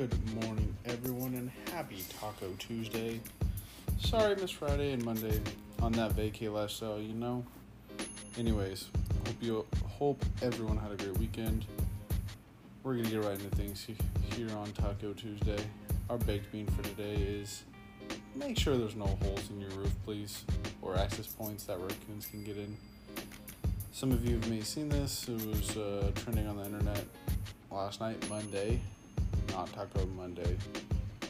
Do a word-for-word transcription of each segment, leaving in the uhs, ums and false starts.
Good morning, everyone, and happy Taco Tuesday. Sorry, Miss Friday and Monday on that vacay lifestyle, you know. Anyways, hope you hope everyone had a great weekend. We're gonna get right into things here on Taco Tuesday. Our baked bean for today is: make sure there's no holes in your roof, please, or access points that raccoons can get in. Some of you may have seen this. It was uh, trending on the internet last night, Monday. Not Taco Monday,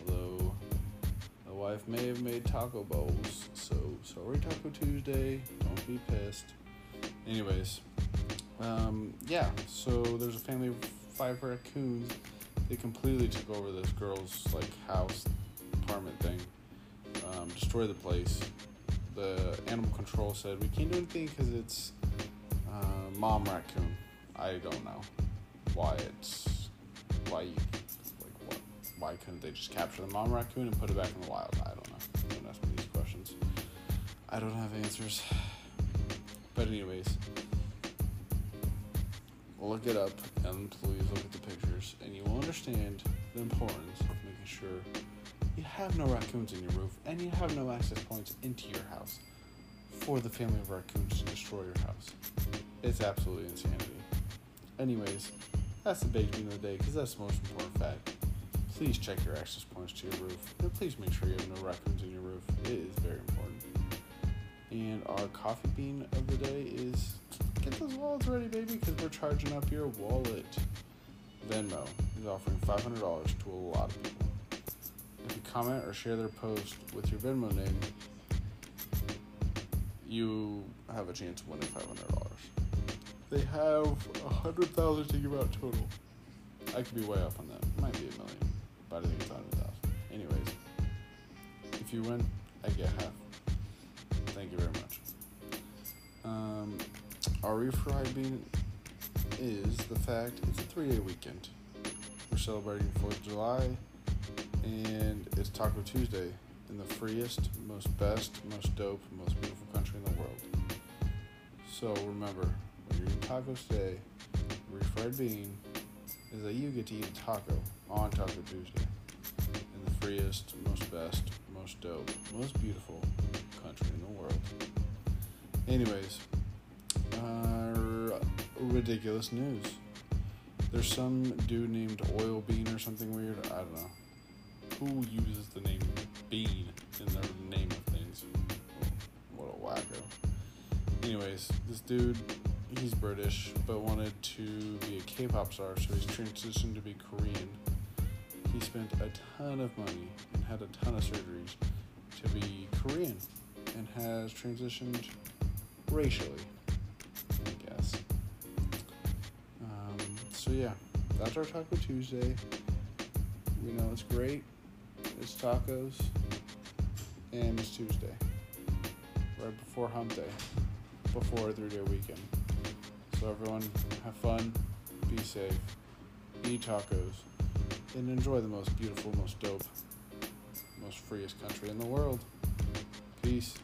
although the wife may have made taco bowls, so sorry Taco Tuesday, don't be pissed. Anyways, um, yeah, so there's a family of five raccoons. They completely took over this girl's, like, house, apartment thing, um, destroyed the place. The animal control said, we can't do anything because it's uh, mom raccoon. I don't know why it's, why you Why couldn't they just capture the mom raccoon and put it back in the wild? I don't know. Don't ask me these questions. I don't have answers. But anyways, look it up and please look at the pictures, and you will understand the importance of making sure you have no raccoons in your roof and you have no access points into your house for the family of raccoons to destroy your house. It's absolutely insanity. Anyways, that's the big thing of the day because that's the most important fact. Please check your access points to your roof, and please make sure you have no raccoons in your roof. It is very important. And our coffee bean of the day is, get those wallets ready, baby, because we're charging up your wallet. Venmo is offering five hundred dollars to a lot of people. If you comment or share their post with your Venmo name, you have a chance of winning five hundred dollars. They have one hundred thousand to give out total. I could be way off on that. It might be a million. But I think it's one hundred thousand. Anyways, if you win, I get half. Thank you very much. Um, our refried bean is the fact it's a three-day weekend. We're celebrating fourth of July, and it's Taco Tuesday in the freest, most best, most dope, most beautiful country in the world. So remember, when you're eating tacos today, refried bean is that you get to eat a taco on Taco Tuesday in the freest, most best, most dope, most beautiful country in the world. Anyways, uh, ridiculous news. There's some dude named Oil Bean or something weird. I don't know. Who uses the name Bean in their name of things? What a wacko. Anyways, this dude, he's British, but wanted to be a K-pop star, so he's transitioned to be Korean. He spent a ton of money and had a ton of surgeries to be Korean, and has transitioned racially, I guess. Um, so yeah, that's our Taco Tuesday. We know it's great, it's tacos, and it's Tuesday, right before hump day, before a three-day weekend. So everyone, have fun, be safe, eat tacos, and enjoy the most beautiful, most dope, most freest country in the world. Peace.